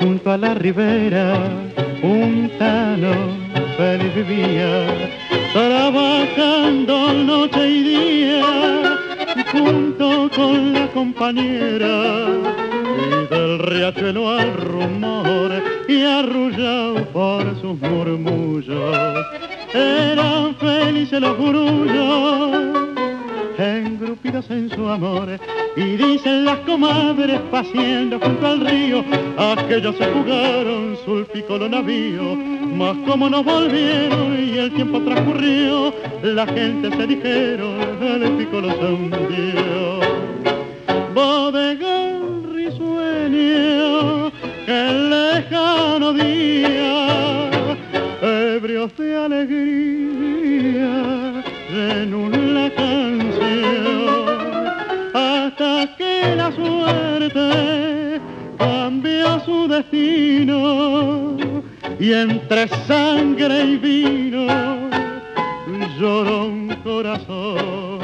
junto a la ribera, un tano feliz vivía, trabajando noche y día, junto con la compañera, y del riachuelo al rumor, y arrullado por sus murmullos, eran felices los grullos, engrupidos en su amor. Y dicen las comadres paseando junto al río, aquellos se jugaron sulpicolo navío, mas como no volvieron y el tiempo transcurrió, la gente se dijeron, el picolo se hundió. Bodegón risueño, que el lejano día, ebrios de alegría, llenó la canción. Hasta que la suerte cambió su destino y entre sangre y vino lloró un corazón.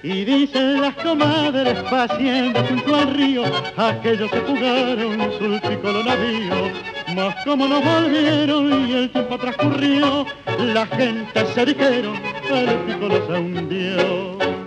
Y dicen las comadres paseando junto al río, aquellos se jugaron su piccolo navío, mas como no volvieron y el tiempo transcurrió, la gente se dijeron, el piccolo se hundió.